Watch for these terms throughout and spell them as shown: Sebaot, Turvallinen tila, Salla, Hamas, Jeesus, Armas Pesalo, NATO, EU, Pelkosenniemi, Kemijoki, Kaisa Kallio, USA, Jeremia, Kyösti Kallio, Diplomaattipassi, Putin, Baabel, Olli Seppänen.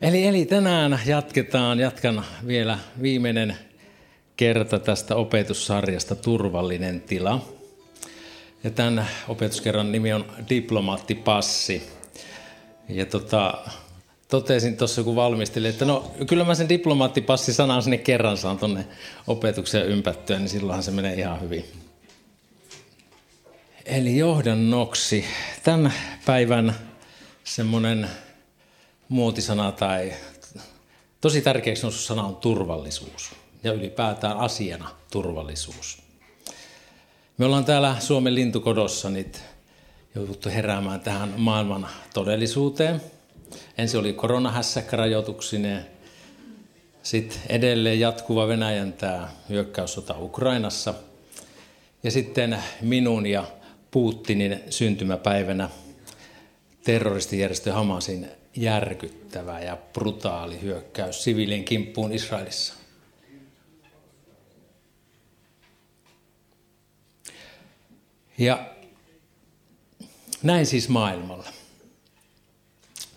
Eli tänään jatkan vielä viimeinen kerta tästä opetussarjasta Turvallinen tila. Ja tämän opetuskerran nimi on Diplomaattipassi. Ja totesin tuossa, kun valmistelin, että kyllä mä sen diplomaattipassi-sanan sinne kerran saan tuonne opetukseen ympättyä, niin silloinhan se menee ihan hyvin. Eli johdannoksi tämän päivän semmoinen muotisana tai tosi tärkeäksi noussut sana on turvallisuus ja ylipäätään asiana turvallisuus. Me ollaan täällä Suomen lintukodossa nyt jouduttu heräämään tähän maailman todellisuuteen. Ensin oli koronahässäkkärajoituksineen, sitten edelleen jatkuva Venäjän tämä hyökkäyssota Ukrainassa ja sitten minun ja Putinin syntymäpäivänä terroristijärjestö Hamasin järkyttävä ja brutaali hyökkäys siviilien kimppuun Israelissa. Ja näin siis maailmalla.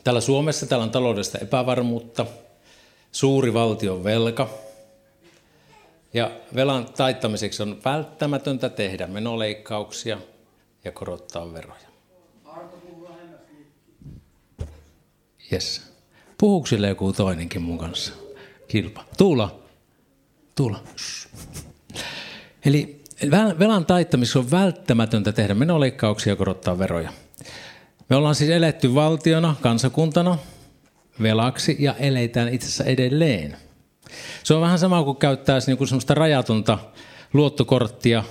Täällä Suomessa on taloudellista epävarmuutta, suuri valtion velka. Ja velan taittamiseksi on välttämätöntä tehdä menoleikkauksia ja korottaa veroja. Yes. Puhuuko sille joku toinenkin mun kanssa? Kilpa. Tuula. Eli velan taittamiseksi on välttämätöntä tehdä menoleikkauksia ja korottaa veroja. Me ollaan siis eletty valtiona, kansakuntana, velaksi ja eletään itse asiassa edelleen. Se on vähän sama kuin käyttäisi niin kuin semmoista rajatonta luottokorttia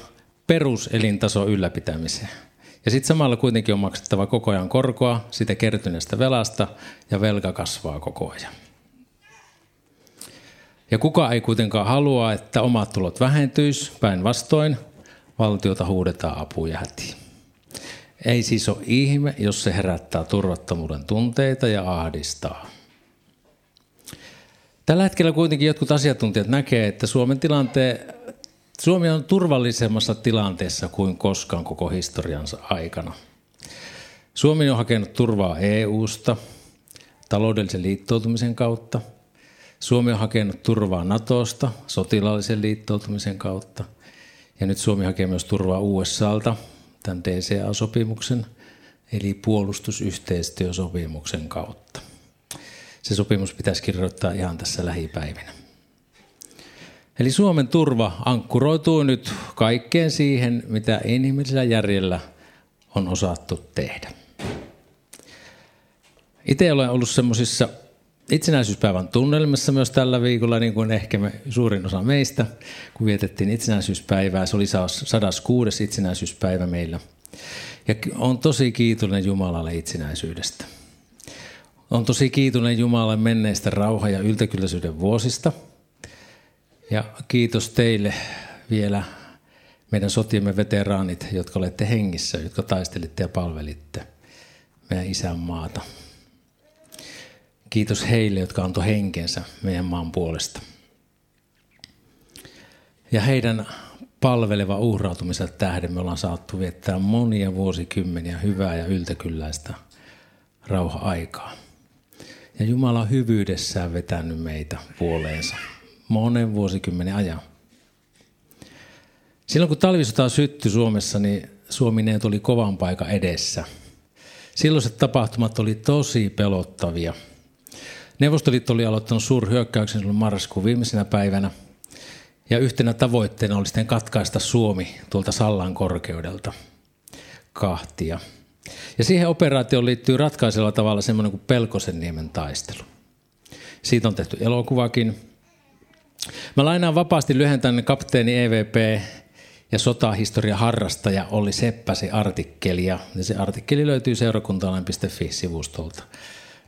peruselintason ylläpitämiseen. Ja sitten samalla kuitenkin on maksettava koko ajan korkoa sitä kertyneestä velasta ja velka kasvaa koko ajan. Ja kuka ei kuitenkaan halua, että omat tulot vähentyisi, päinvastoin valtiota huudetaan apua ja hätiin. Ei siis ole ihme, jos se herättää turvattomuuden tunteita ja ahdistaa. Tällä hetkellä kuitenkin jotkut asiantuntijat näkee, että Suomi on turvallisemmassa tilanteessa kuin koskaan koko historiansa aikana. Suomi on hakenut turvaa EU:sta taloudellisen liittoutumisen kautta. Suomi on hakenut turvaa NATOsta sotilaallisen liittoutumisen kautta. Ja nyt Suomi hakee myös turvaa USA:lta tämän DCA-sopimuksen eli puolustusyhteistyösopimuksen kautta. Se sopimus pitäisi kirjoittaa ihan tässä lähipäivinä. Eli Suomen turva ankkuroituu nyt kaikkeen siihen, mitä inhimillisellä järjellä on osattu tehdä. Itse olen ollut semmoisissa itsenäisyyspäivän tunnelmissa myös tällä viikolla, niin kuin ehkä suurin osa meistä, kun vietettiin itsenäisyyspäivää. Se oli 106. itsenäisyyspäivä meillä. Ja olen tosi kiitollinen Jumalalle itsenäisyydestä. Olen tosi kiitollinen Jumalalle menneistä rauhan ja yltäkylläisyyden vuosista. Ja kiitos teille vielä meidän sotiemme veteraanit, jotka olette hengissä, jotka taistelitte ja palvelitte meidän isänmaata. Kiitos heille, jotka antoi henkensä meidän maan puolesta. Ja heidän palveleva uhrautumisensa tähden me ollaan saattu viettää monia vuosikymmeniä hyvää ja yltäkylläistä rauha-aikaa. Ja Jumala on hyvyydessään vetänyt meitä puoleensa monen vuosikymmenen ajan. Silloin kun talvisota syttyi Suomessa, niin Suomi-neet oli kovan paikan edessä. Silloiset tapahtumat oli tosi pelottavia. Neuvostoliitto oli aloittanut suurhyökkäyksen silloin marraskuun viimeisenä päivänä. Ja yhtenä tavoitteena oli sitten katkaista Suomi tuolta Sallan korkeudelta kahtia. Ja siihen operaatioon liittyy ratkaisella tavalla semmoinen kuin Pelkosenniemen taistelu. Siitä on tehty elokuvakin. Mä lainaan vapaasti lyhentän kapteeni EVP ja sotahistoriaharrastaja Olli Seppäsen artikkelia. Ja se artikkeli löytyy seurakuntalainen.fi-sivustolta.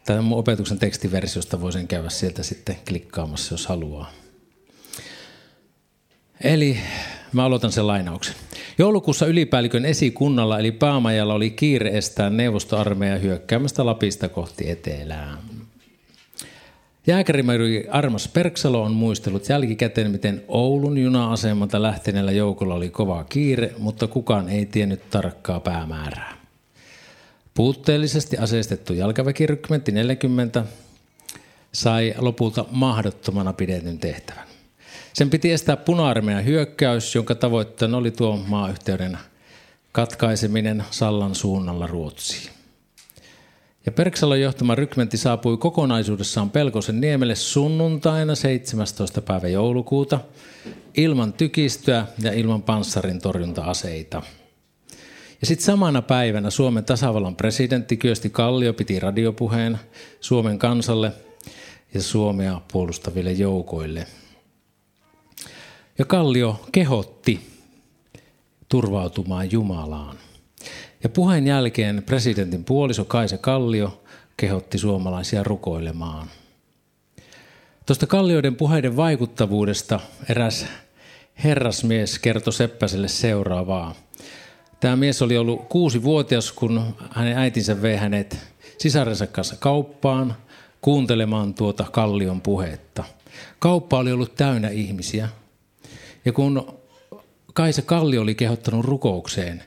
Tämän mun opetuksen tekstiversiosta voisin käydä sieltä sitten klikkaamassa, jos haluaa. Eli mä aloitan sen lainauksen. Joulukuussa ylipäällikön esikunnalla eli päämajalla oli kiire estää neuvostoarmeija hyökkäämästä Lapista kohti etelää. Jääkärimajuri Armas Pesalo on muistellut jälkikäteen, miten Oulun juna-asemalta lähteneellä joukolla oli kova kiire, mutta kukaan ei tiennyt tarkkaa päämäärää. Puutteellisesti aseistettu jalkaväkirykmentti 40 sai lopulta mahdottomana pidetyn tehtävän. Sen piti estää puna-armeijan hyökkäys, jonka tavoitteena oli tuon maayhteyden katkaiseminen Sallan suunnalla Ruotsiin. Ja Perksalon johtama rykmentti saapui kokonaisuudessaan Pelkosenniemelle sunnuntaina 17. päivä joulukuuta ilman tykistöä ja ilman panssarin torjunta-aseita. Ja sitten samana päivänä Suomen tasavallan presidentti Kyösti Kallio piti radiopuheen Suomen kansalle ja Suomea puolustaville joukoille. Ja Kallio kehotti turvautumaan Jumalaan. Ja puheen jälkeen presidentin puoliso Kaisa Kallio kehotti suomalaisia rukoilemaan. Tuosta Kallioiden puheiden vaikuttavuudesta eräs herrasmies kertoi Seppäselle seuraavaa. Tämä mies oli ollut 6-vuotias, kun hänen äitinsä vei hänet sisarensa kanssa kauppaan kuuntelemaan tuota Kallion puhetta. Kauppa oli ollut täynnä ihmisiä. Ja kun Kaisa Kallio oli kehottanut rukoukseen,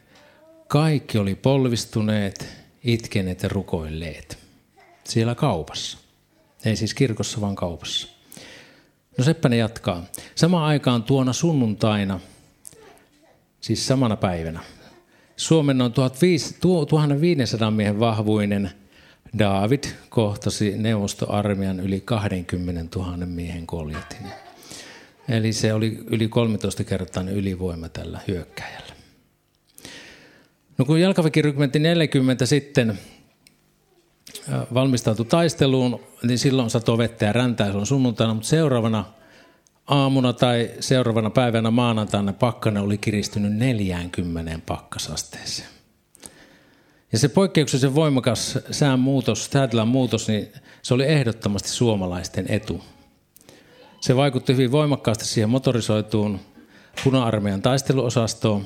kaikki oli polvistuneet, itkeneet ja rukoilleet. Siellä kaupassa. Ei siis kirkossa, vaan kaupassa. No Seppänen jatkaa. Samaan aikaan tuona sunnuntaina, siis samana päivänä, Suomen on 1500 miehen vahvuinen Daavid kohtasi neuvostoarmian yli 20 000 miehen Goljatin. Eli se oli yli 13-kertainen ylivoima tällä hyökkäjällä. No kun jalkaväkirykmentti 40 sitten valmistautui taisteluun, niin silloin satoi vettä ja räntää silloin sunnuntaina, mutta seuraavana aamuna tai seuraavana päivänä maanantaina pakkanen oli kiristynyt 40 pakkasasteeseen. Ja se poikkeuksellisen voimakas säätilan muutos, niin se oli ehdottomasti suomalaisten etu. Se vaikutti hyvin voimakkaasti siihen motorisoituun puna-armeijan taisteluosastoon.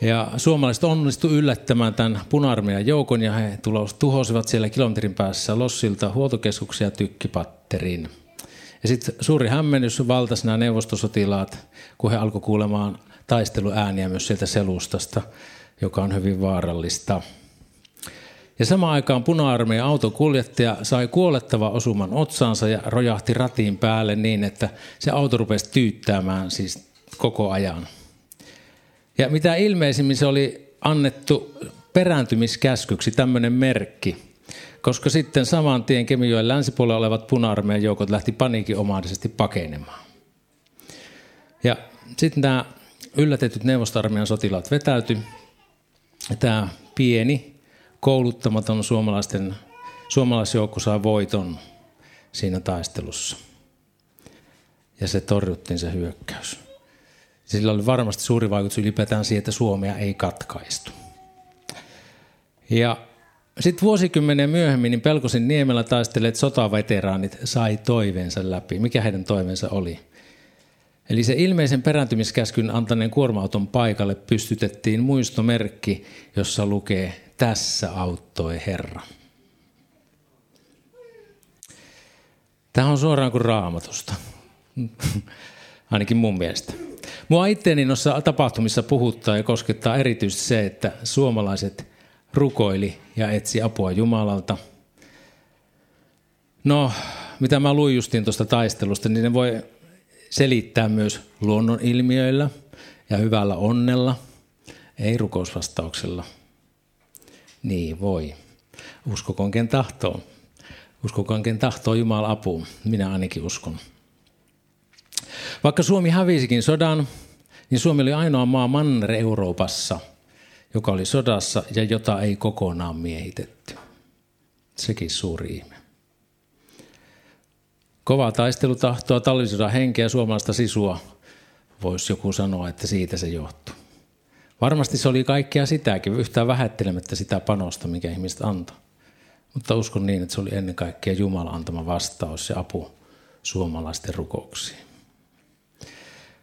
Ja suomalaiset onnistuivat yllättämään tämän puna-armeijan joukon ja he tuhosivat siellä kilometrin päässä lossilta huoltokeskuksia ja tykkipatterin. Ja sitten suuri hämmennys valtasi nämä neuvostosotilaat, kun he alkoi kuulemaan taisteluääniä myös sieltä selustasta, joka on hyvin vaarallista. Ja samaan aikaan puna-armeijan autokuljettaja sai kuolettavan osuman otsaansa ja rojahti ratiin päälle niin, että se auto rupesi tyyttäämään siis koko ajan. Ja mitä ilmeisimmin se oli annettu perääntymiskäskyksi, tämmöinen merkki. Koska sitten saman tien Kemijoen länsipuolella olevat puna-armeijan joukot lähti paniikinomaisesti pakenemaan. Ja sitten nämä yllätetyt neuvostoarmeijan sotilaat vetäytyi. Tämä pieni, kouluttamaton suomalaisjoukko sai voiton siinä taistelussa. Ja se torjuttiin se hyökkäys. Sillä oli varmasti suuri vaikutus ylipäätään siihen, että Suomea ei katkaistu. Ja sitten vuosikymmeniä myöhemmin niin Pelkosenniemellä taistelevat sotaveteraanit sai toiveensa läpi. Mikä heidän toiveensa oli? Eli se ilmeisen perääntymiskäskyn antaneen kuorma-auton paikalle pystytettiin muistomerkki, jossa lukee "Tässä auttoi Herra". Tämähän on suoraan kuin Raamatusta. Ainakin mun mielestä. Mua itseäni noissa tapahtumissa puhuttaa ja koskettaa erityisesti se, että suomalaiset rukoili ja etsi apua Jumalalta. No, mitä mä luin justiin tuosta taistelusta, niin ne voi selittää myös luonnonilmiöillä ja hyvällä onnella, ei rukousvastauksella. Niin voi. Uskokoon ken tahtoo. Uskokoon ken tahtoo Jumala apuun. Minä ainakin uskon. Vaikka Suomi hävisikin sodan, niin Suomi oli ainoa maa Manner-Euroopassa, joka oli sodassa ja jota ei kokonaan miehitetty. Sekin suuri ihme. Kovaa taistelutahtoa, talvisodan henkeä, suomalaista sisua, voisi joku sanoa, että siitä se johtui. Varmasti se oli kaikkea sitäkin, yhtään vähättelemättä sitä panosta, mikä ihmiset antoi. Mutta uskon niin, että se oli ennen kaikkea Jumalan antama vastaus ja apu suomalaisten rukouksiin.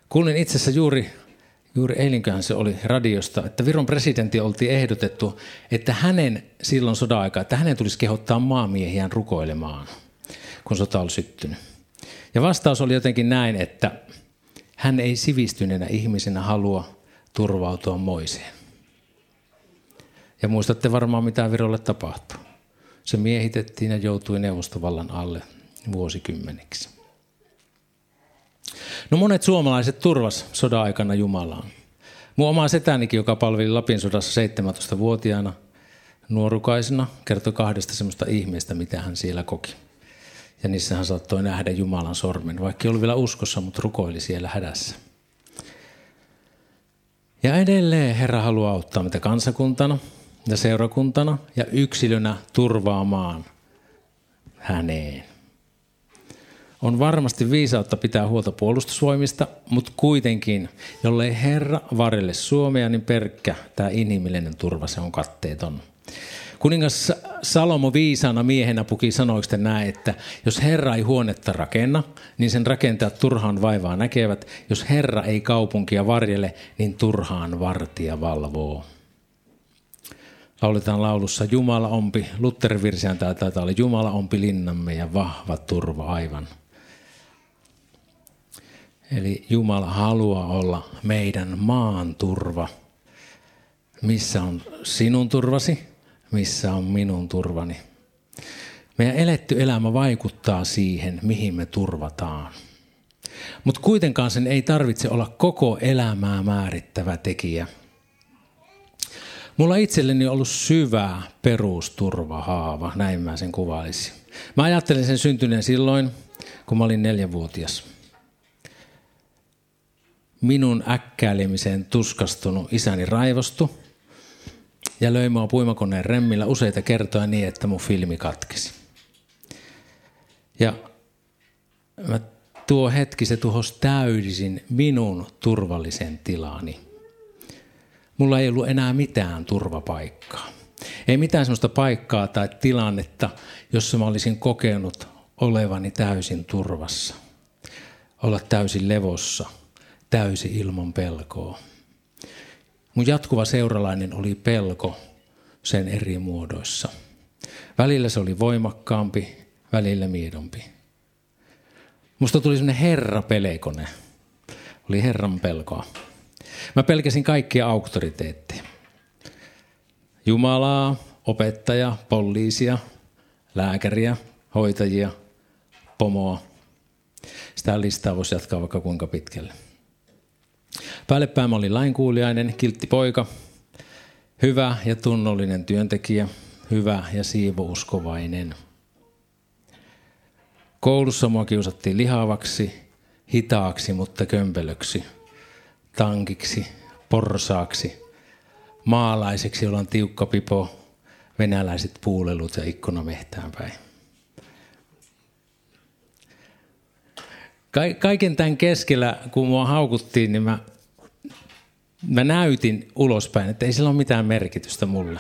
Kuulin itse asiassa juuri eilinköhän se oli radiosta, että Viron presidentti oltiin ehdotettu, että hänen silloin sodan-aikaa, että hänen tulisi kehottaa maamiehiään rukoilemaan, kun sota oli syttynyt. Ja vastaus oli jotenkin näin, että hän ei sivistyneenä ihmisenä halua turvautua Moiseen. Ja muistatte varmaan, mitä Virolle tapahtui. Se miehitettiin ja joutui neuvostovallan alle vuosikymmeniksi. No monet suomalaiset turvas sodan aikana Jumalaan. Mun oma setänikin, joka palveli Lapin sodassa 17-vuotiaana nuorukaisena, kertoi kahdesta semmoista ihmeestä, mitä hän siellä koki. Ja niissä hän saattoi nähdä Jumalan sormen, vaikka ei ollut vielä uskossa, mutta rukoili siellä hädässä. Ja edelleen Herra haluaa auttaa meitä kansakuntana ja seurakuntana ja yksilönä turvaamaan häneen. On varmasti viisautta pitää huolta puolustusvoimista, mutta kuitenkin, jollei Herra varjele Suomea, niin pelkkä tämä inhimillinen turva, se on katteeton. Kuningas Salomo viisaana miehenä puki sanoista näin, että jos Herra ei huonetta rakenna, niin sen rakentajat turhaan vaivaa näkevät. Jos Herra ei kaupunkia varjele, niin turhaan vartija valvoo. Lauletaan laulussa Jumala ompi, Luther-virsiään taitaa olla Jumala ompi linnamme ja vahva turva aivan. Eli Jumala haluaa olla meidän maan turva. Missä on sinun turvasi? Missä on minun turvani? Meidän eletty elämä vaikuttaa siihen, mihin me turvataan. Mutta kuitenkaan sen ei tarvitse olla koko elämää määrittävä tekijä. Mulla itselleni on ollut syvä perusturvahaava, näin mä sen kuvailisin. Mä ajattelin sen syntyneen silloin, kun mä olin 4-vuotias. Minun äkkäilemiseen tuskastunut isäni raivostui ja löi mua puimakoneen remmillä useita kertoja niin, että mun filmi katkesi. Ja tuo hetki se tuhosi täysin minun turvallisen tilani. Mulla ei ollut enää mitään turvapaikkaa. Ei mitään sellaista paikkaa tai tilannetta, jossa mä olisin kokenut olevani täysin turvassa. Olla täysin levossa, täysin ilman pelkoa. Mun jatkuva seuralainen oli pelko sen eri muodoissa. Välillä se oli voimakkaampi, välillä miedompi. Musta tuli semmoinen herrapelekone. Oli herran pelkoa. Mä pelkäsin kaikkia auktoriteetteja. Jumalaa, opettajaa, poliisia, lääkäriä, hoitajia, pomoa. Sitä listaa voisi jatkaa vaikka kuinka pitkälle. Päällepäin mä olin lainkuuliainen, kiltti poika, hyvä ja tunnollinen työntekijä, hyvä ja siivouskovainen. Koulussa mua kiusattiin lihavaksi, hitaaksi, mutta kömpelöksi. Tankiksi, porsaaksi, maalaiseksi, jolla on tiukka pipo, venäläiset puulelut ja ikkuna mehtään päin. Kaiken tämän keskellä, kun mua haukuttiin, niin mä näytin ulospäin, että ei sillä ole mitään merkitystä mulle.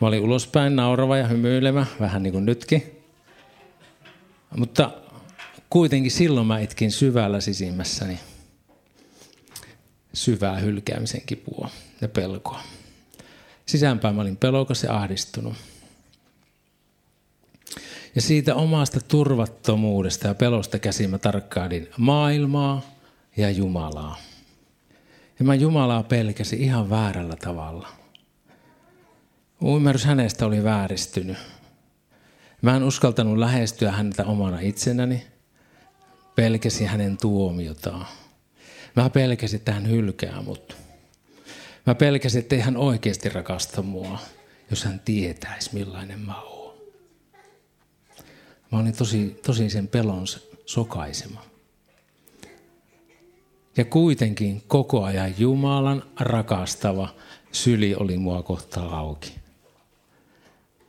Mä olin ulospäin naurava ja hymyilemä, vähän niin kuin nytkin. Mutta kuitenkin silloin mä itkin syvällä sisimmässäni. Syvää hylkäämisen kipua ja pelkoa. Sisäänpäin mä olin pelokas ja ahdistunut. Ja siitä omasta turvattomuudesta ja pelosta käsin mä tarkkailin maailmaa ja Jumalaa. Ja mä Jumalaa pelkäsin ihan väärällä tavalla. Mun ymmärrys hänestä oli vääristynyt. Mä en uskaltanut lähestyä häntä omana itsenäni. Pelkäsin hänen tuomiotaan. Mä pelkäsin, että hän hylkää mut. Mä pelkäsin, että ei hän oikeasti rakasta mua, jos hän tietäisi, millainen mä oon. Mä olin tosi sen pelon sokaisema. Ja kuitenkin koko ajan Jumalan rakastava syli oli mua kohtaan auki.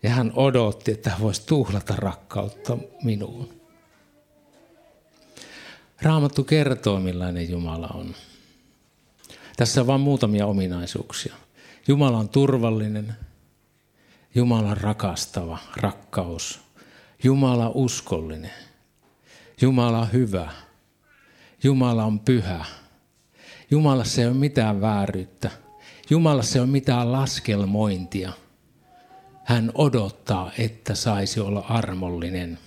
Ja hän odotti, että hän voisi tuhlata rakkautta minuun. Raamattu kertoo, millainen Jumala on. Tässä on vain muutamia ominaisuuksia. Jumala on turvallinen, Jumala on rakastava, rakkaus. Jumala on uskollinen, Jumala on hyvä, Jumala on pyhä. Jumalassa ei ole mitään vääryyttä, Jumalassa ei ole mitään laskelmointia. Hän odottaa, että saisi olla armollinen.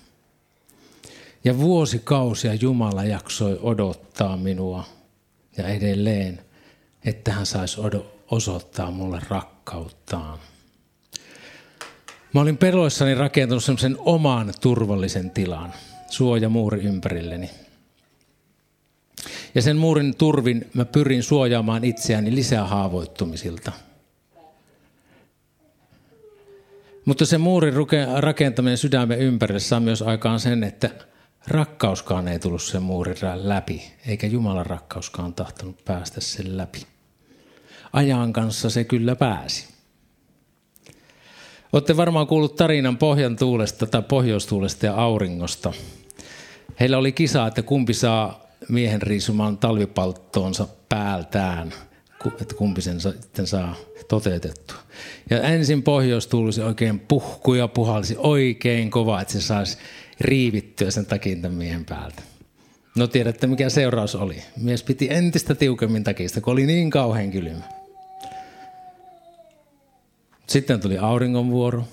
Ja vuosikausia Jumala jaksoi odottaa minua ja edelleen, että hän saisi osoittaa mulle rakkauttaan. Mä olin peloissani rakentanut semmoisen oman turvallisen tilan, suojamuuri ympärilleni. Ja sen muurin turvin mä pyrin suojaamaan itseäni lisää haavoittumisilta. Mutta se muurin rakentaminen sydämen ympärille saa myös aikaan sen, että rakkauskaan ei tullut sen muurin läpi, eikä Jumalan rakkauskaan tahtonut päästä sen läpi. Ajan kanssa se kyllä pääsi. Olette varmaan kuullut tarinan pohjantuulesta tai pohjoistuulesta ja auringosta. Heillä oli kisa, että kumpi saa miehen riisumaan talvipalttoonsa päältään, että kumpi sen sitten saa toteutettua. Ja ensin pohjoistuulisi oikein puhkui ja puhalsi oikein kovaa, että se saisi riivittyä sen takin tämän miehen päältä. No tiedätte mikä seuraus oli. Mies piti entistä tiukemmin takista, kun oli niin kauhean kylmä. Sitten tuli auringon vuoro.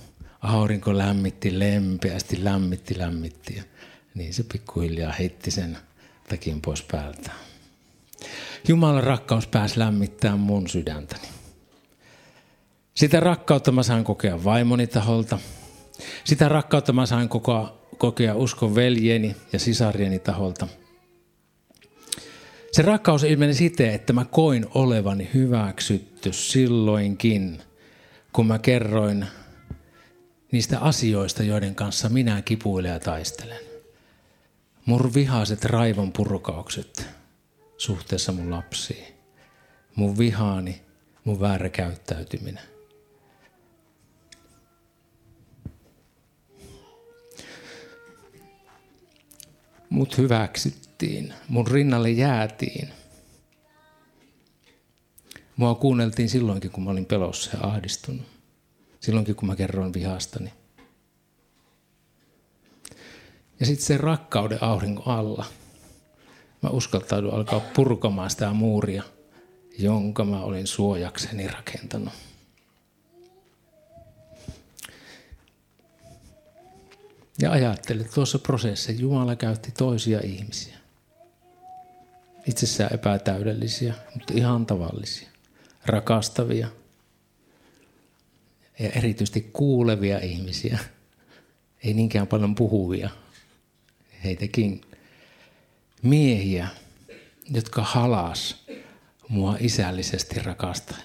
Aurinko lämmitti lempeästi, lämmitti. Ja niin se pikkuhiljaa heitti sen takin pois päältä. Jumalan rakkaus pääsi lämmittämään mun sydäntäni. Sitä rakkautta mä sain kokea vaimoni taholta. Sitä rakkautta mä sain kokea uskon veljeni ja sisarieni taholta. Se rakkaus ilmeni siten, että mä koin olevani hyväksytty silloinkin, kun mä kerroin niistä asioista, joiden kanssa minä kipuilen ja taistelen. Mun vihaiset raivon purkaukset suhteessa mun lapsiin. Mun vihaani, mun väärä käyttäytyminen. Mut hyväksyttiin, mun rinnalle jäätiin. Mua kuunneltiin silloinkin, kun mä olin pelossa ja ahdistunut. Silloinkin, kun mä kerroin vihastani. Ja sitten sen rakkauden auringon alla mä uskaltaudun alkaa purkamaan sitä muuria, jonka mä olin suojakseni rakentanut. Ja ajattelin, että tuossa prosessissa Jumala käytti toisia ihmisiä. Itsessään epätäydellisiä, mutta ihan tavallisia. Rakastavia ja erityisesti kuulevia ihmisiä. Ei niinkään paljon puhuvia. Heitäkin miehiä, jotka halas mua isällisesti rakastaa.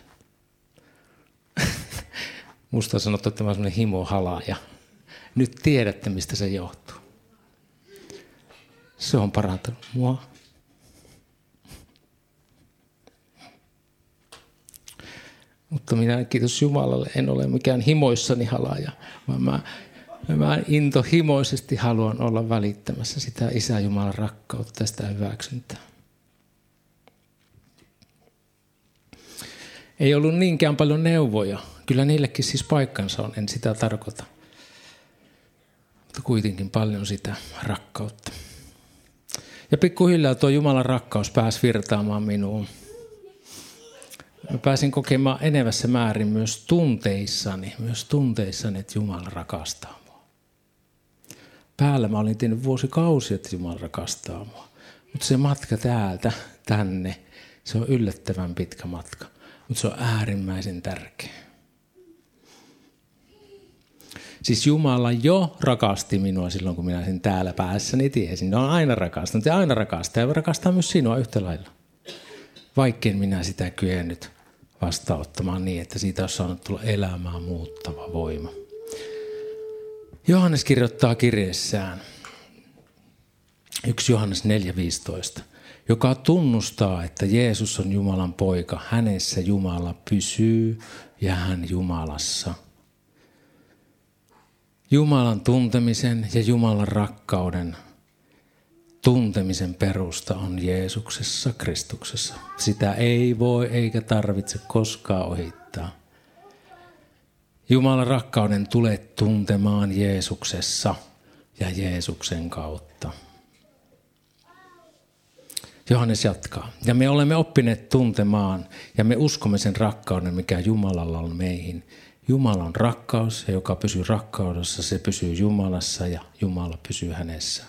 Musta on sanottu, että mä oon semmoinen himohalaaja. Nyt tiedätte, mistä se johtuu. Se on parantanut mua. Mutta minä, kiitos Jumalalle, en ole mikään himoissani halaaja, vaan mä intohimoisesti haluan olla välittämässä sitä Isä Jumalan rakkautta ja sitä hyväksyntää. Ei ollut niinkään paljon neuvoja. Kyllä niillekin siis paikkansa on, en sitä tarkoita. Mutta kuitenkin paljon sitä rakkautta. Ja pikkuhiljaa tuo Jumalan rakkaus pääsi virtaamaan minuun. Mä pääsin kokemaan enevässä määrin myös tunteissani, että Jumala rakastaa mua. Päällä mä olin tehnyt vuosikausia, että Jumala rakastaa mua. Mutta se matka täältä tänne, se on yllättävän pitkä matka, mutta se on äärimmäisen tärkeä. Siis Jumala jo rakasti minua silloin, kun minä sen täällä päässäni tiesin. Ne on aina rakastanut ja aina rakastaa ja rakastaa myös sinua yhtä lailla. Vaikkei minä sitä kyennyt vastaanottamaan niin, että siitä on saanut tulla elämää muuttava voima. Johannes kirjoittaa kirjeessään 1 Johannes 4:15, joka tunnustaa, että Jeesus on Jumalan poika. Hänessä Jumala pysyy ja hän Jumalassa. Jumalan tuntemisen ja Jumalan rakkauden tuntemisen perusta on Jeesuksessa, Kristuksessa. Sitä ei voi eikä tarvitse koskaan ohittaa. Jumalan rakkauden tulee tuntemaan Jeesuksessa ja Jeesuksen kautta. Johannes jatkaa. Ja me olemme oppineet tuntemaan ja me uskomme sen rakkauden, mikä Jumalalla on meihin. Jumala on rakkaus ja joka pysyy rakkaudessa, se pysyy Jumalassa ja Jumala pysyy hänessä.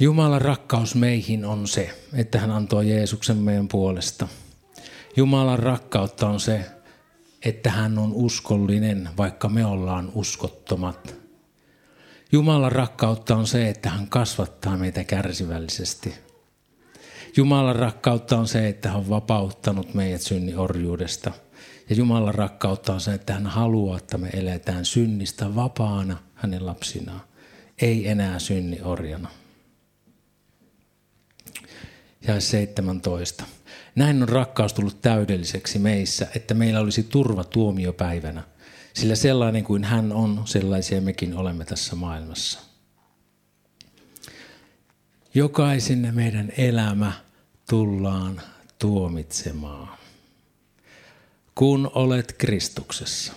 Jumalan rakkaus meihin on se, että hän antoi Jeesuksen meidän puolesta. Jumalan rakkautta on se, että hän on uskollinen, vaikka me ollaan uskottomat. Jumalan rakkautta on se, että hän kasvattaa meitä kärsivällisesti. Jumalan rakkautta on se, että hän on vapauttanut meidät synnin orjuudesta. Ja Jumalan rakkautta on se, että hän haluaa, että me eletään synnistä vapaana hänen lapsinaan. Ei enää synnin orjana. Jae 17. Näin on rakkaus tullut täydelliseksi meissä, että meillä olisi turva tuomiopäivänä. Sillä sellainen kuin hän on, sellaisia mekin olemme tässä maailmassa. Jokaisen meidän elämä tullaan tuomitsemaan. Kun olet Kristuksessa,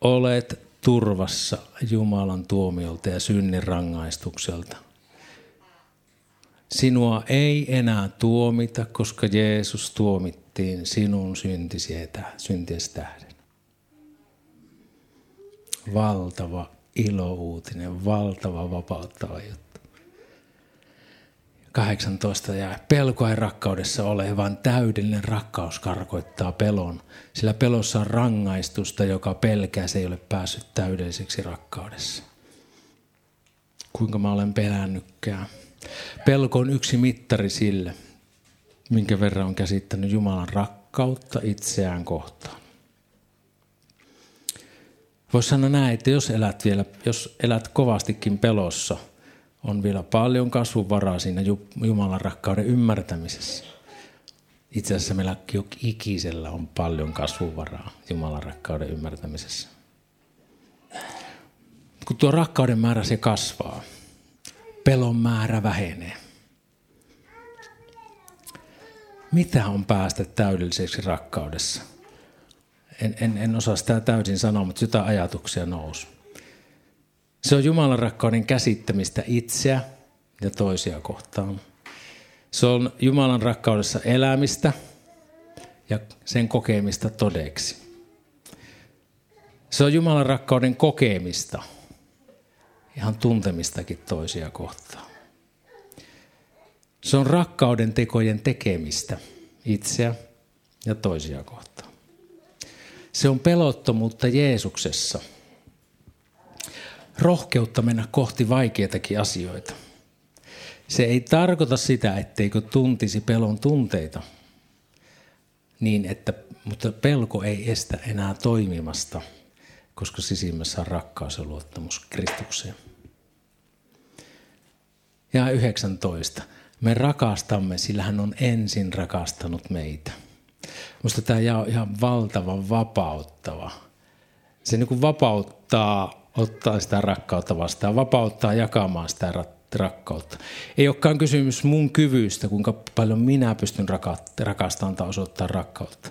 olet turvassa Jumalan tuomiolta ja synnin rangaistukselta. Sinua ei enää tuomita, koska Jeesus tuomittiin sinun syntiesi tähden. Valtava ilouutinen, valtava vapauttava juttu. 18 jää. Pelkoa ei rakkaudessa ole, vaan täydellinen rakkaus karkoittaa pelon. Sillä pelossa on rangaistusta, joka pelkää, se ei ole päässyt täydelliseksi rakkaudessa. Kuinka mä olen pelännytkään. Pelko on yksi mittari sille, minkä verran on käsittänyt Jumalan rakkautta itseään kohtaan. Voisi sanoa näin, että jos elät kovastikin pelossa, on vielä paljon kasvuvaraa siinä Jumalan rakkauden ymmärtämisessä. Itse asiassa meillä ikisellä on paljon kasvuvaraa Jumalan rakkauden ymmärtämisessä. Kun tuo rakkauden määrä se kasvaa, pelon määrä vähenee. Mitä on päästä täydelliseksi rakkaudessa? En osaa sitä täysin sanoa, mutta jotain ajatuksia nousi. Se on Jumalan rakkauden käsittämistä itseä ja toisia kohtaan. Se on Jumalan rakkaudessa elämistä ja sen kokemista todeksi. Se on Jumalan rakkauden kokemista, ihan tuntemistakin toisia kohtaan. Se on rakkauden tekojen tekemistä itseä ja toisia kohtaan. Se on pelottomuutta Jeesuksessa. Rohkeutta mennä kohti vaikeitakin asioita. Se ei tarkoita sitä, etteikö tuntisi pelon tunteita. Mutta pelko ei estä enää toimimasta, koska sisimmässä on rakkaus ja luottamus Kristukseen. Ja 19. Me rakastamme, sillä hän on ensin rakastanut meitä. Musta tämä jaa on ihan valtavan vapauttava. Se niin kuin vapauttaa ottaa sitä rakkautta vastaan, vapauttaa jakamaan sitä rakkautta. Ei olekaan kysymys mun kyvystä, kuinka paljon minä pystyn rakastamaan tai osoittaa rakkautta.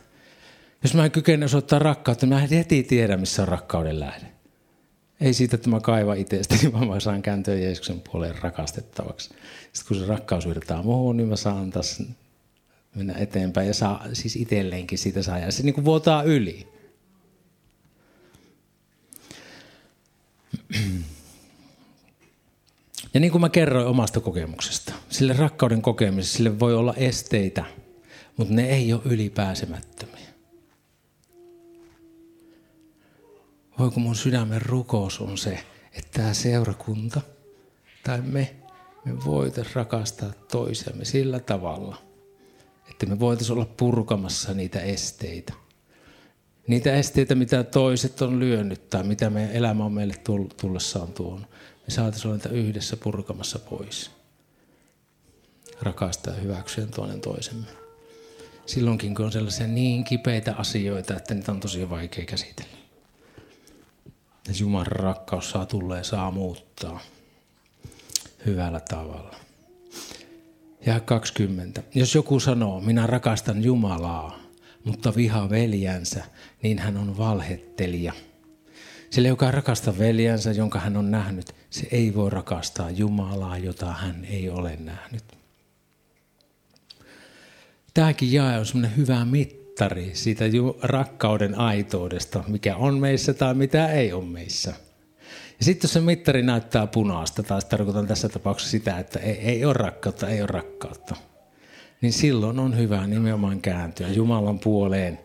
Jos mä en kykene osoittaa rakkautta, niin mä en heti tiedä, missä on rakkauden lähde. Ei siitä, että mä kaivan itsestäni, vaan mä saan kääntyä Jeesuksen puoleen rakastettavaksi. Sitten kun se rakkaus yritetään muuhun, niin mä saan antaa sen mennä eteenpäin ja saa, siis itselleenkin siitä saa ja se niin kuin vuotaa yli. Ja niin kuin mä kerroin omasta kokemuksesta, sille rakkauden kokemiselle sille voi olla esteitä, mutta ne ei ole ylipääsemättömiä. Voi kun mun sydämen rukous on se, että tämä seurakunta tai me voitaisiin rakastaa toisiamme sillä tavalla, että me voitaisiin olla purkamassa niitä esteitä. Niitä esteitä, mitä toiset on lyönyt tai mitä meidän elämä on meille tullessaan tuonut. Me saataisiin olla niitä yhdessä purkamassa pois. Rakastaa ja hyväksyä toinen toisemme. Silloinkin, kun on sellaisia niin kipeitä asioita, että niitä on tosi vaikea käsitellä. Jumalan rakkaus saa tulla ja saa muuttaa hyvällä tavalla. Ja 20. Jos joku sanoo, minä rakastan Jumalaa, mutta vihaa veljänsä, niin hän on valhettelija. Sillä joka ei rakasta veljänsä, jonka hän on nähnyt, se ei voi rakastaa Jumalaa, jota hän ei ole nähnyt. Tämäkin jae on semmoinen hyvä mittari siitä rakkauden aitoudesta, mikä on meissä tai mitä ei ole meissä. Ja sitten jos se mittari näyttää punaista, taas tarkoitan tässä tapauksessa sitä, että ei ole rakkautta, niin silloin on hyvä nimenomaan kääntyä Jumalan puoleen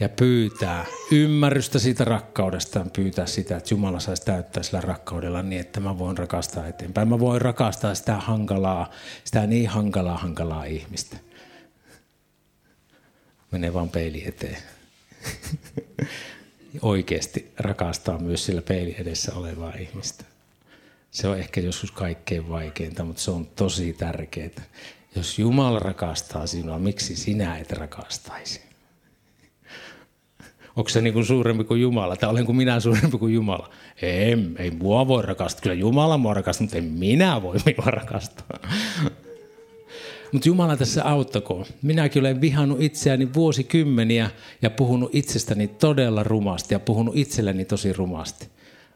ja pyytää ymmärrystä siitä rakkaudestaan, pyytää sitä, että Jumala saisi täyttää sillä rakkaudella niin, että mä voin rakastaa eteenpäin. Mä voin rakastaa sitä niin hankalaa ihmistä. Menee vaan peili eteen. Oikeasti rakastaa myös sillä peilin edessä olevaa ihmistä. Se on ehkä joskus kaikkein vaikeinta, mutta se on tosi tärkeää. Jos Jumala rakastaa sinua, miksi sinä et rakastaisi? Onko se niin kuin suurempi kuin Jumala? Tai olenko minä suurempi kuin Jumala? Ei mua voi rakastaa. Kyllä Jumala mua rakastaa, mutta en minä voi minua rakastaa. Mutta Jumala tässä auttakoon. Minäkin olen vihannut itseäni vuosikymmeniä ja puhunut itsestäni todella rumasti ja puhunut itselleni tosi rumasti.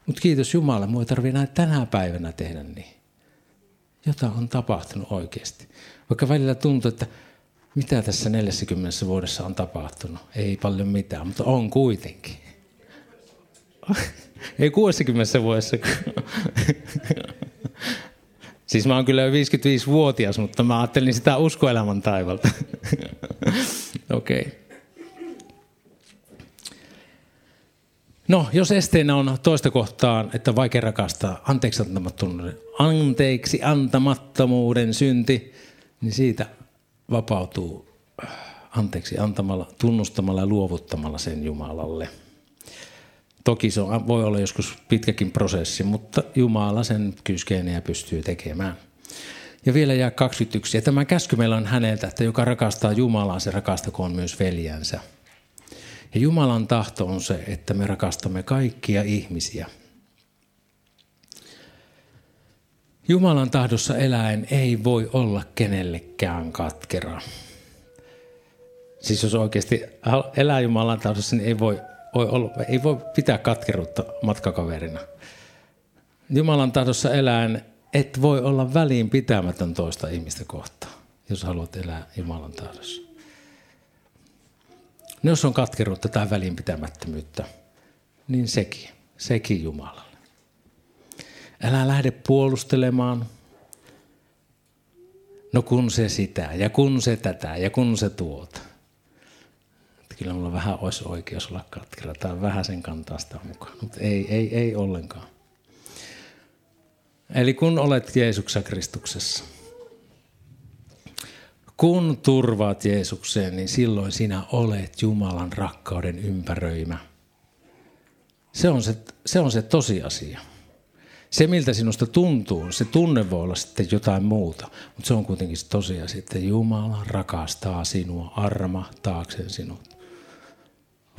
Mutta kiitos Jumala, minua ei tarvitse enää tänä päivänä tehdä niin. Jotain on tapahtunut oikeasti. Vaikka välillä tuntuu, että mitä tässä 40 vuodessa on tapahtunut? Ei paljon mitään, mutta on kuitenkin. Ei 60 vuodessa. Siis mä oon kyllä 55-vuotias, mutta mä ajattelin sitä uskoelämän taivalta. Okei. Okay. No, jos esteenä on toista kohtaan, että on vaikea rakastaa anteeksi antamattomuuden synti, niin siitä vapautuu anteeksi antamalla, tunnustamalla ja luovuttamalla sen Jumalalle. Toki se voi olla joskus pitkäkin prosessi, mutta Jumala sen kyskeenä pystyy tekemään. Ja vielä jää 21. Ja tämä käsky meillä on häneltä, että joka rakastaa Jumalaa, se rakastakoon myös veljänsä. Ja Jumalan tahto on se, että me rakastamme kaikkia ihmisiä. Jumalan tahdossa eläen ei voi olla kenellekään katkera. Siis jos oikeasti elää Jumalan tahdossa, niin ei voi pitää katkeruutta matkakaverina. Jumalan tahdossa eläen et voi olla väliin pitämätön toista ihmistä kohtaan, jos haluat elää Jumalan tahdossa. No, jos on katkeruutta tai välinpitämättömyyttä, niin sekin Jumalalle. Älä lähde puolustelemaan. No kun se sitä, ja kun se tätä, ja kun se tuota. Kyllä mulla vähän olisi oikeus olla katkera, tai vähän sen kantaa sitä mukaan, mutta ei ollenkaan. Eli kun olet Jeesuksessa Kristuksessa. Kun turvaat Jeesukseen, niin silloin sinä olet Jumalan rakkauden ympäröimä. Se on se tosiasia. Se, miltä sinusta tuntuu, se tunne voi olla sitten jotain muuta. Mutta se on kuitenkin se tosiasia, että Jumala rakastaa sinua armahtaakseen sinut.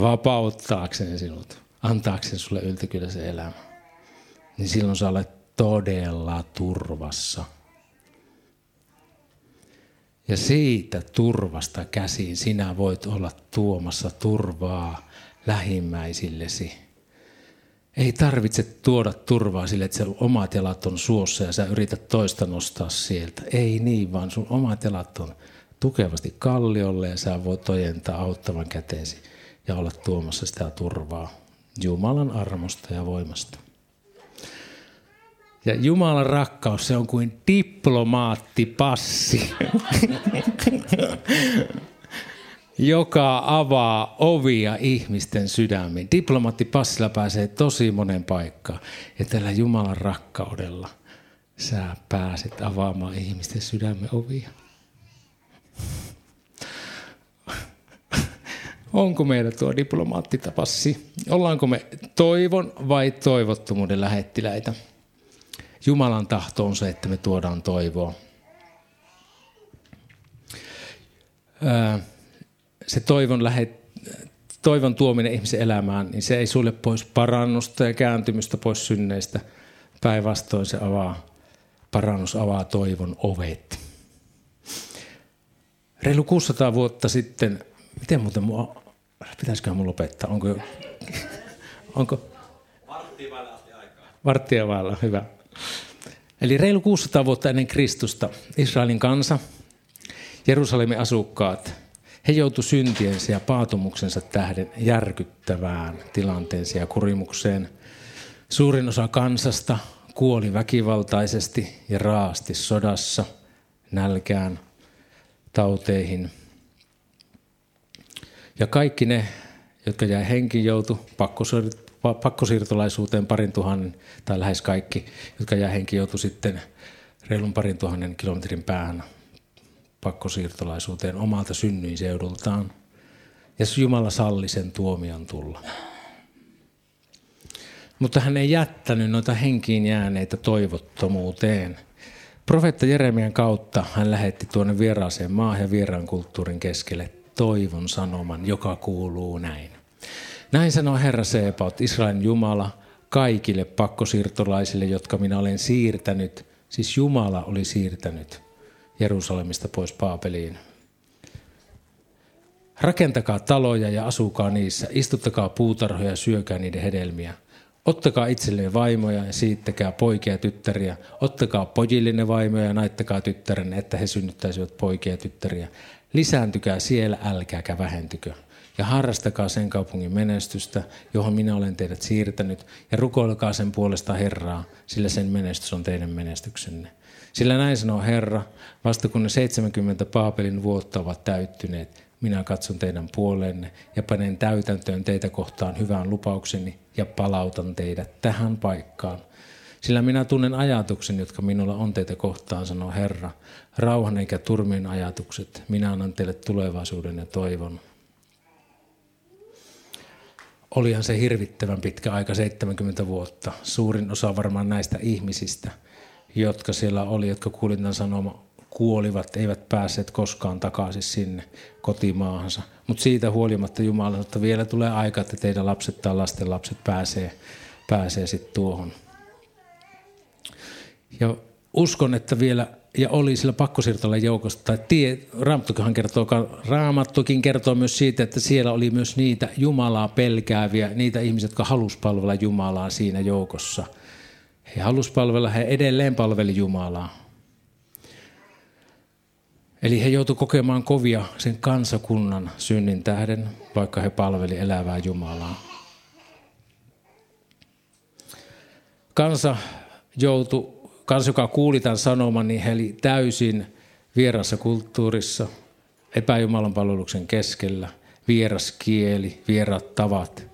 Vapauttaakseen sinut. Antaakseen sulle yltäkylläisen elämä. Niin silloin sä olet todella turvassa. Ja siitä turvasta käsiin sinä voit olla tuomassa turvaa lähimmäisillesi. Ei tarvitse tuoda turvaa sille, että sinun omat jalat on suossa ja sä yrität toista nostaa sieltä. Ei niin, vaan sun omat jalat on tukevasti kalliolle ja sä voit ojentaa auttavan käteesi ja olla tuomassa sitä turvaa Jumalan armosta ja voimasta. Ja Jumalan rakkaus, se on kuin diplomaattipassi, joka avaa ovia ihmisten sydämiin. Diplomaattipassilla pääsee tosi monen paikkaan. Ja tällä Jumalan rakkaudella sä pääset avaamaan ihmisten sydämen ovia. Onko meillä tuo diplomaattipassi? Ollaanko me toivon vai toivottomuuden lähettiläitä? Jumalan tahto on se, että me tuodaan toivoa. Se toivon tuominen ihmisen elämään, niin se ei sulje pois parannusta ja kääntymystä pois synneistä. Päinvastoin se parannus avaa toivon ovet. Reilu 600 vuotta sitten, miten muuten pitäisiköhän mun lopettaa? Onko? Varttia vailla, hyvä. Eli reilu 600 vuotta ennen Kristusta Israelin kansa, Jerusalemin asukkaat, he joutuivat syntiensä ja paatumuksensa tähden järkyttävään tilanteeseen ja kurimukseen. Suurin osa kansasta kuoli väkivaltaisesti ja raasti sodassa, nälkään, tauteihin. Ja kaikki ne, jotka jäi henkiin, joutui pakkosiirtolaisuuteen 2000 tai lähes kaikki, jotka jäi henkiin, joutui sitten reilun 2000 kilometrin päähän pakkosiirtolaisuuteen omalta synnyinseudultaan. Ja Jumala salli sen tuomion tulla. Mutta hän ei jättänyt noita henkiin jääneitä toivottomuuteen. Profeetta Jeremian kautta hän lähetti tuonne vieraaseen maahan ja vieraan kulttuurin keskelle toivon sanoman, joka kuuluu näin. Näin sanoo Herra Sebaot, Israelin Jumala, kaikille pakkosiirtolaisille, jotka minä olen siirtänyt, siis Jumala oli siirtänyt Jerusalemista pois Baabeliin. Rakentakaa taloja ja asukaa niissä, istuttakaa puutarhoja ja syökää niiden hedelmiä. Ottakaa itselleen vaimoja ja siittäkää poikia ja tyttäriä. Ottakaa pojillenne vaimoja ja naittakaa tyttärenne, että he synnyttäisivät poikia ja tyttäriä. Lisääntykää siellä, älkääkä vähentykö. Ja harrastakaa sen kaupungin menestystä, johon minä olen teidät siirtänyt. Ja rukoilkaa sen puolesta Herraa, sillä sen menestys on teidän menestyksenne. Sillä näin sanoo Herra, vasta kun ne 70 Baabelin vuotta ovat täyttyneet, minä katson teidän puoleenne ja panen täytäntöön teitä kohtaan hyvään lupaukseni ja palautan teidät tähän paikkaan. Sillä minä tunnen ajatuksen, jotka minulla on teitä kohtaan, sanoo Herra. Rauhan eikä turmien ajatukset. Minä annan teille tulevaisuuden ja toivon. Olihan se hirvittävän pitkä aika, 70 vuotta. Suurin osa varmaan näistä ihmisistä, jotka siellä oli, jotka kuulit tämän sanomaan, kuolivat, eivät päässeet koskaan takaisin sinne kotimaahansa. Mutta siitä huolimatta Jumala, että vielä tulee aika, että teidän lapset tai lasten lapset pääsee sitten tuohon. Ja uskon, että vielä, ja oli sillä pakkosiirtoilla joukosta, tai Raamattukin kertoo myös siitä, että siellä oli myös niitä Jumalaa pelkääviä, niitä ihmisiä, jotka halusi palvella Jumalaa siinä joukossa. He halusivat palvella, he edelleen palveli Jumalaa. Eli he joutuivat kokemaan kovia sen kansakunnan synnin tähden, vaikka he palveli elävää Jumalaa. Kansa, joka kuuli tämän sanoman, niin he oli täysin vierassa kulttuurissa, epäjumalan palveluksen keskellä, vieras kieli, vieraat tavat,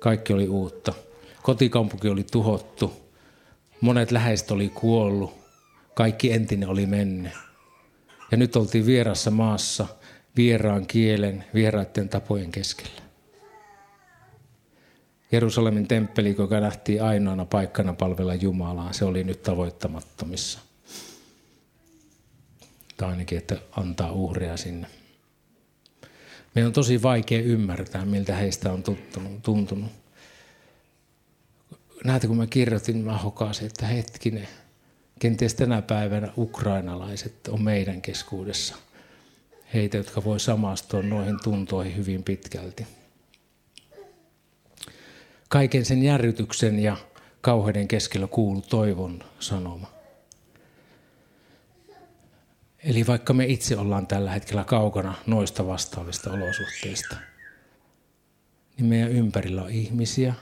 kaikki oli uutta. Kotikaupunki oli tuhottu, monet läheiset oli kuollut, kaikki entinen oli mennyt. Ja nyt oltiin vierassa maassa, vieraan kielen, vieraiden tapojen keskellä. Jerusalemin temppeli, joka nähtiin ainoana paikkana palvella Jumalaa, se oli nyt tavoittamattomissa. Tai ainakin, että antaa uhria sinne. Meidän on tosi vaikea ymmärtää, miltä heistä on tuntunut. Näitä kun mä kirjoitin, mä hokasin, että hetkinen. Kenties tänä päivänä ukrainalaiset on meidän keskuudessa. Heitä, jotka voi samastua noihin tuntoihin hyvin pitkälti. Kaiken sen järrytyksen ja kauheiden keskellä kuului toivon sanoma. Eli vaikka me itse ollaan tällä hetkellä kaukana noista vastaavista olosuhteista, niin meidän ympärillä on ihmisiä,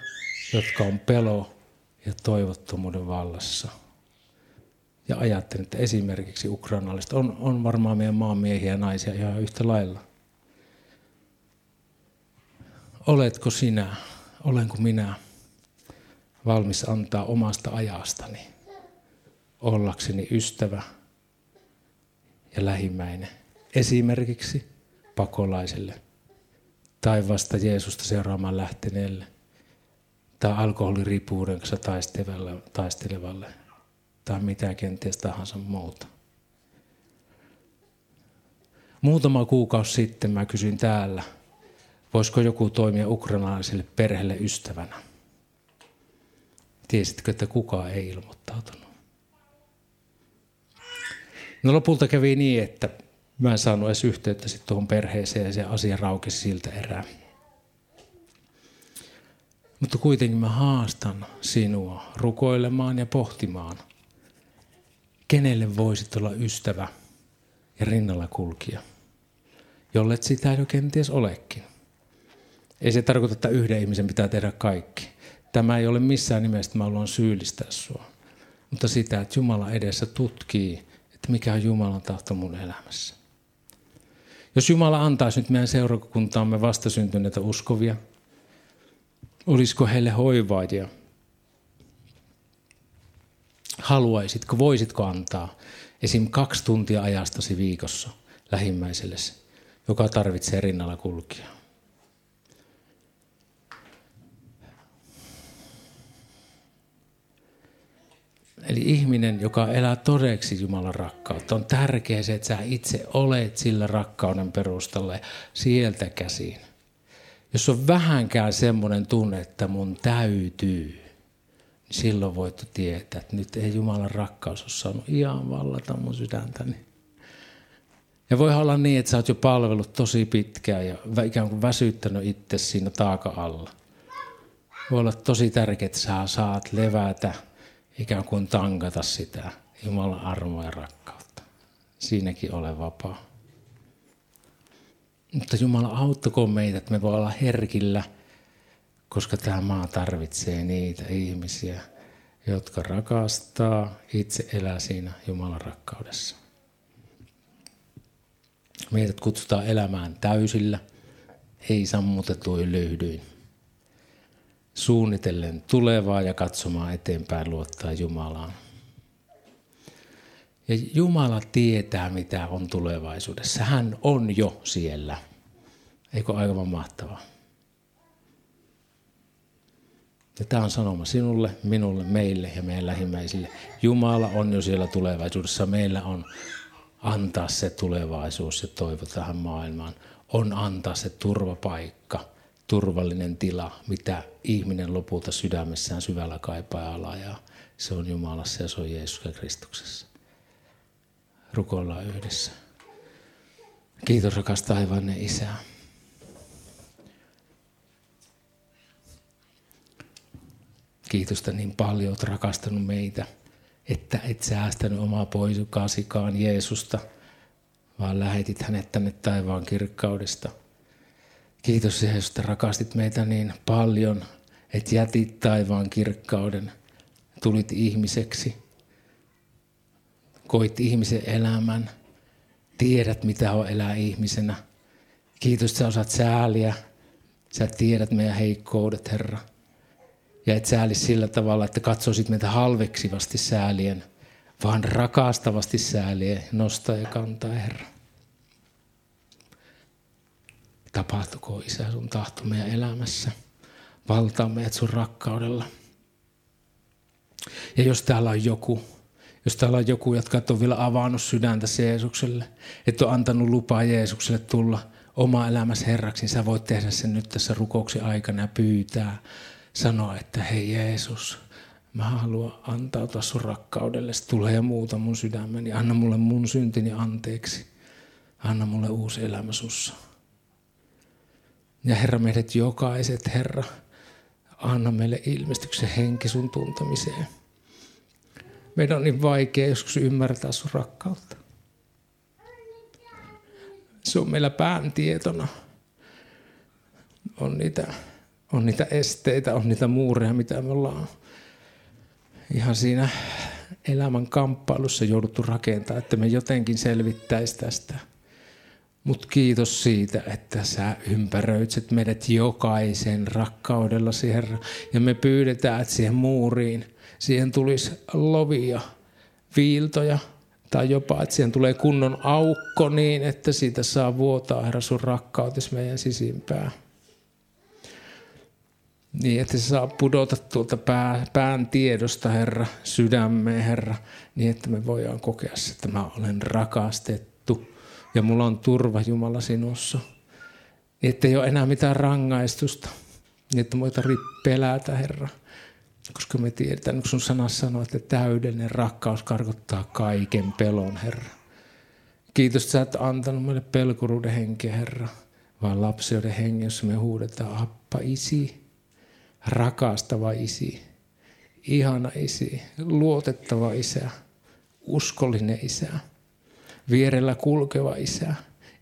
jotka on pelo ja toivottomuuden vallassa. Ja ajattelin, että esimerkiksi ukrainalaiset on varmaan meidän maan miehiä ja naisia ihan yhtä lailla. Oletko sinä, olenko minä valmis antaa omasta ajastani ollakseni ystävä ja lähimmäinen esimerkiksi pakolaiselle tai vasta Jeesusta seuraamaan lähteneelle tai alkoholiriippuvuuden kanssa taistelevalle. Tai mitä kenties tahansa muuta. Muutama kuukausi sitten mä kysyin täällä, voisiko joku toimia ukrainalaiselle perheelle ystävänä. Tiesitkö, että kukaan ei ilmoittautunut? No lopulta kävi niin, että mä en saanut edes yhteyttä sitten tuohon perheeseen ja se asia raukesi siltä erää. Mutta kuitenkin mä haastan sinua rukoilemaan ja pohtimaan, kenelle voisit olla ystävä ja rinnalla kulkija, jollet sitä jo kenties olekin. Ei se tarkoita, että yhden ihmisen pitää tehdä kaikki. Tämä ei ole missään nimessä, että mä haluan syyllistää sua. Mutta sitä, että Jumala edessä tutkii, että mikä on Jumalan tahto mun elämässä. Jos Jumala antaisi nyt meidän seurakuntaamme vastasyntyneitä uskovia, Olisiko heille hoivaa ja haluaisitko, voisitko antaa esim. 2 tuntia ajastasi viikossa lähimmäisellesi, joka tarvitsee rinnalla kulkijaa? Eli ihminen, joka elää todeksi Jumalan rakkautta, on tärkeää se, että sä itse olet sillä rakkauden perustalla sieltä käsin. Jos on vähänkään semmoinen tunne, että mun täytyy, niin silloin voit tietää, että nyt ei Jumalan rakkaus ole saanut ihan vallata mun sydäntäni. Ja voi olla niin, että sä oot jo palvellut tosi pitkään ja ikään kuin väsyttänyt itse siinä taakan alla. Voi olla tosi tärkeää, että sä saat levätä. Ikään kuin tankata sitä Jumalan armoa ja rakkautta. Siinäkin ole vapaa. Mutta Jumala auttakoon meitä, että me voi olla herkillä, koska tämä maa tarvitsee niitä ihmisiä, jotka rakastaa, itse elää siinä Jumalan rakkaudessa. Meidät kutsutaan elämään täysillä, ei sammutetuin lyhdyin. Suunnitellen tulevaa ja katsomaan eteenpäin luottaa Jumalaan. Ja Jumala tietää, mitä on tulevaisuudessa. Hän on jo siellä. Eikö aivan mahtavaa? Ja tämä on sanoma sinulle, minulle, meille ja meidän lähimmäisille. Jumala on jo siellä tulevaisuudessa. Meillä on antaa se tulevaisuus ja toivo tähän maailmaan. On antaa se turvapaikka. Turvallinen tila, mitä ihminen lopulta sydämessään syvällä kaipaa ja alajaa. Se on Jumalassa ja se on Jeesuksessa Kristuksessa. Rukoillaan yhdessä. Kiitos rakas taivainen Isä. Kiitos, että niin paljon olet rakastanut meitä, että et säästänyt omaa poikasikaan Jeesusta, vaan lähetit hänet tänne taivaan kirkkaudesta. Kiitos Jeesus, että rakastit meitä niin paljon, että jätit taivaan kirkkauden, tulit ihmiseksi, koit ihmisen elämän, tiedät mitä on elää ihmisenä. Kiitos, että sä osaat sääliä, sä tiedät meidän heikkoudet, Herra. Ja et sääli sillä tavalla, että katsoisit meitä halveksivasti säälien, vaan rakastavasti säälien, nostaa ja kantaa, Herra. Tapahtukoon Isä sun tahto meidän elämässä. Valtaa meidät sun rakkaudella. Ja jos täällä on joku, jotka et ole vielä avannut sydäntäsi Jeesukselle, et ole antanut lupaa Jeesukselle tulla oma elämässä Herraksi, niin sä voit tehdä sen nyt tässä rukouksen aikana ja pyytää, sanoa, että hei Jeesus, mä haluan antautua sun rakkaudelle, tule ja muuta mun sydämeni, anna mulle mun syntini anteeksi, anna mulle uusi elämä sussa. Ja Herra, meidät jokaiset, Herra, anna meille ilmestyksen henki sun tuntemiseen. Meidän on niin vaikea joskus ymmärtää sun rakkautta. Se on meillä pään tietona. On niitä esteitä, on niitä muureja, mitä me ollaan ihan siinä elämän kamppailussa jouduttu rakentaa, että me jotenkin selvittäisi tästä. Mut kiitos siitä, että sä ympäröitset meidät jokaisen rakkaudellasi, Herra. Ja me pyydetään, että siihen muuriin, siihen tulisi lovia, viiltoja tai jopa, että siihen tulee kunnon aukko niin, että siitä saa vuotaa, Herra, sun rakkautis meidän sisimpää. Niin, että se saa pudota tuolta pään tiedosta, Herra, sydämeen, Herra, niin että me voidaan kokea se, että mä olen rakastettu. Ja mulla on turva, Jumala, sinussa. Niin, ettei ole enää mitään rangaistusta. Niin, että me ei tarvitse pelätä, Herra. Koska me tiedetään, kun sun sanassa sanoo, että täydellinen rakkaus karkottaa kaiken pelon, Herra. Kiitos, että sä et antanut meille pelkuruuden henkeä, Herra. Vaan lapseuden hengen, jossa me huudetaan, Appa, Isi. Rakastava Isi. Ihana Isi. Luotettava Isä. Uskollinen Isä. Vierellä kulkeva Isä,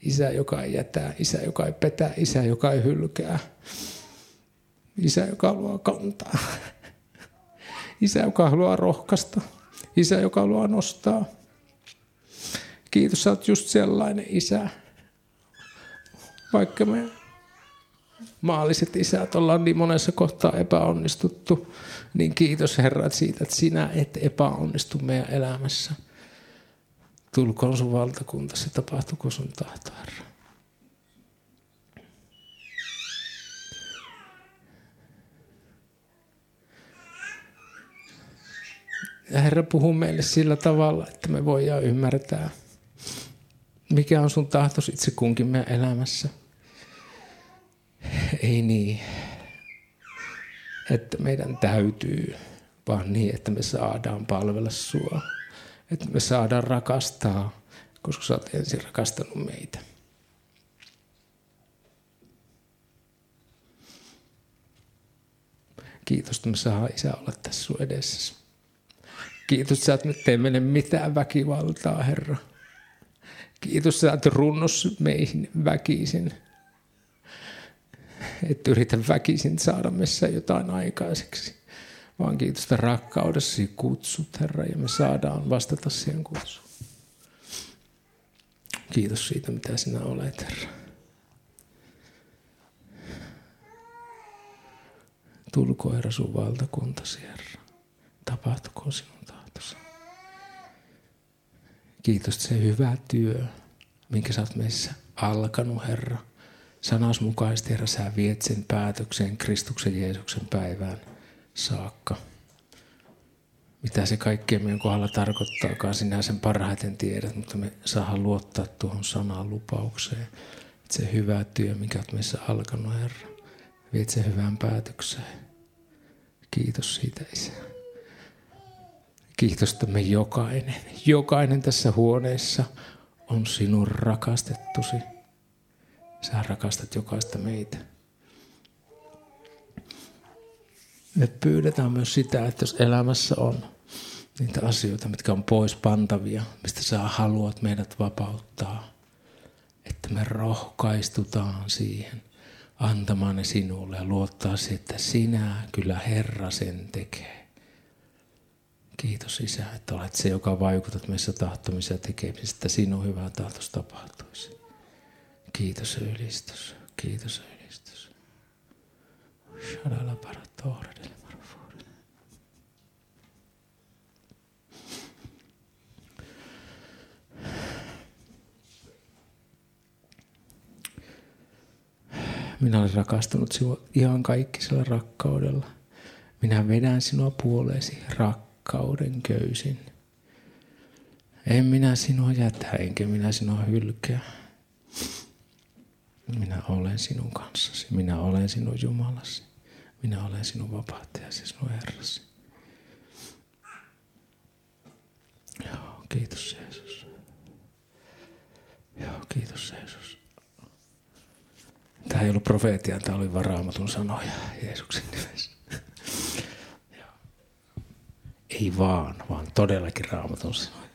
Isä, joka ei jätä, Isä, joka ei petä, Isä, joka ei hylkää, Isä, joka haluaa kantaa, Isä, joka haluaa rohkaista, Isä, joka haluaa nostaa. Kiitos, sä oot just sellainen Isä, vaikka me maalliset isät ollaan niin monessa kohtaa epäonnistuttu, niin kiitos Herra siitä, että sinä et epäonnistu meidän elämässä. Tulkoon sun valtakunta, se tapahtuuko sun tahto, Herra. Ja Herra puhuu meille sillä tavalla, että me voidaan ymmärtää, mikä on sun tahtos itse kunkin meidän elämässä. Ei niin, että meidän täytyy, vaan niin, että me saadaan palvella sua. Että me saadaan rakastaa, koska sä oot ensin rakastanut meitä. Kiitos, että me saadaan Isä olla tässä sun edessäsi. Kiitos, että me ei mene mitään väkivaltaa, Herra. Kiitos, että runnos meihin väkisin. Et yritä väkisin saada meissä jotain aikaiseksi. Vaan kiitos, että rakkaudessasi kutsut, Herra, ja me saadaan vastata siihen kutsuun. Kiitos siitä, mitä sinä olet, Herra. Tulko, Herra, sun valtakuntasi, Herra. Tapahtuko sinun tahtosi. Kiitos, että se hyvä työ, minkä sä oot meissä alkanut, Herra. Sanas mukaisesti, Herra, sä viet sen päätökseen Kristuksen Jeesuksen päivään saakka. Mitä se kaikkien meidän kohdalla tarkoittaakaan, sinä sen parhaiten tiedät, mutta me saadaan luottaa tuohon sanan lupaukseen. Että se hyvä työ, mikä oot meissä alkanut, Herra, viet sen hyvään päätökseen. Kiitos siitä, Isä. Kiitos, että me jokainen tässä huoneessa on sinun rakastettusi. Sä rakastat jokaista meitä. Me pyydetään myös sitä, että jos elämässä on niitä asioita, mitkä on pois pantavia, mistä sä haluat meidät vapauttaa, että me rohkaistutaan siihen, antamaan ne sinulle ja luottaa siihen, että sinä kyllä Herra sen tekee. Kiitos, Isä, että olet se, joka vaikutat meissä tahtomissa ja tekemisestä, että sinun hyvää tahtos tapahtuisi. Kiitos ja ylistys. Kiitos ja ylistys. Minä olen rakastunut sinua ihan kaikkisella rakkaudella. Minä vedän sinua puoleesi rakkaudella. Kauden köysin. En minä sinua jätä, enkä minä sinua hylkää. Minä olen sinun kanssasi. Minä olen sinun Jumalasi. Minä olen sinun vapahtajasi, sinun Herrasi. Joo, kiitos Jeesus. Joo, kiitos Jeesus. Tämä ei ollut profeetia, tämä oli vain Raamatun sanoja Jeesuksen nimessä. Ei vaan todellakin Raamatun sanoja.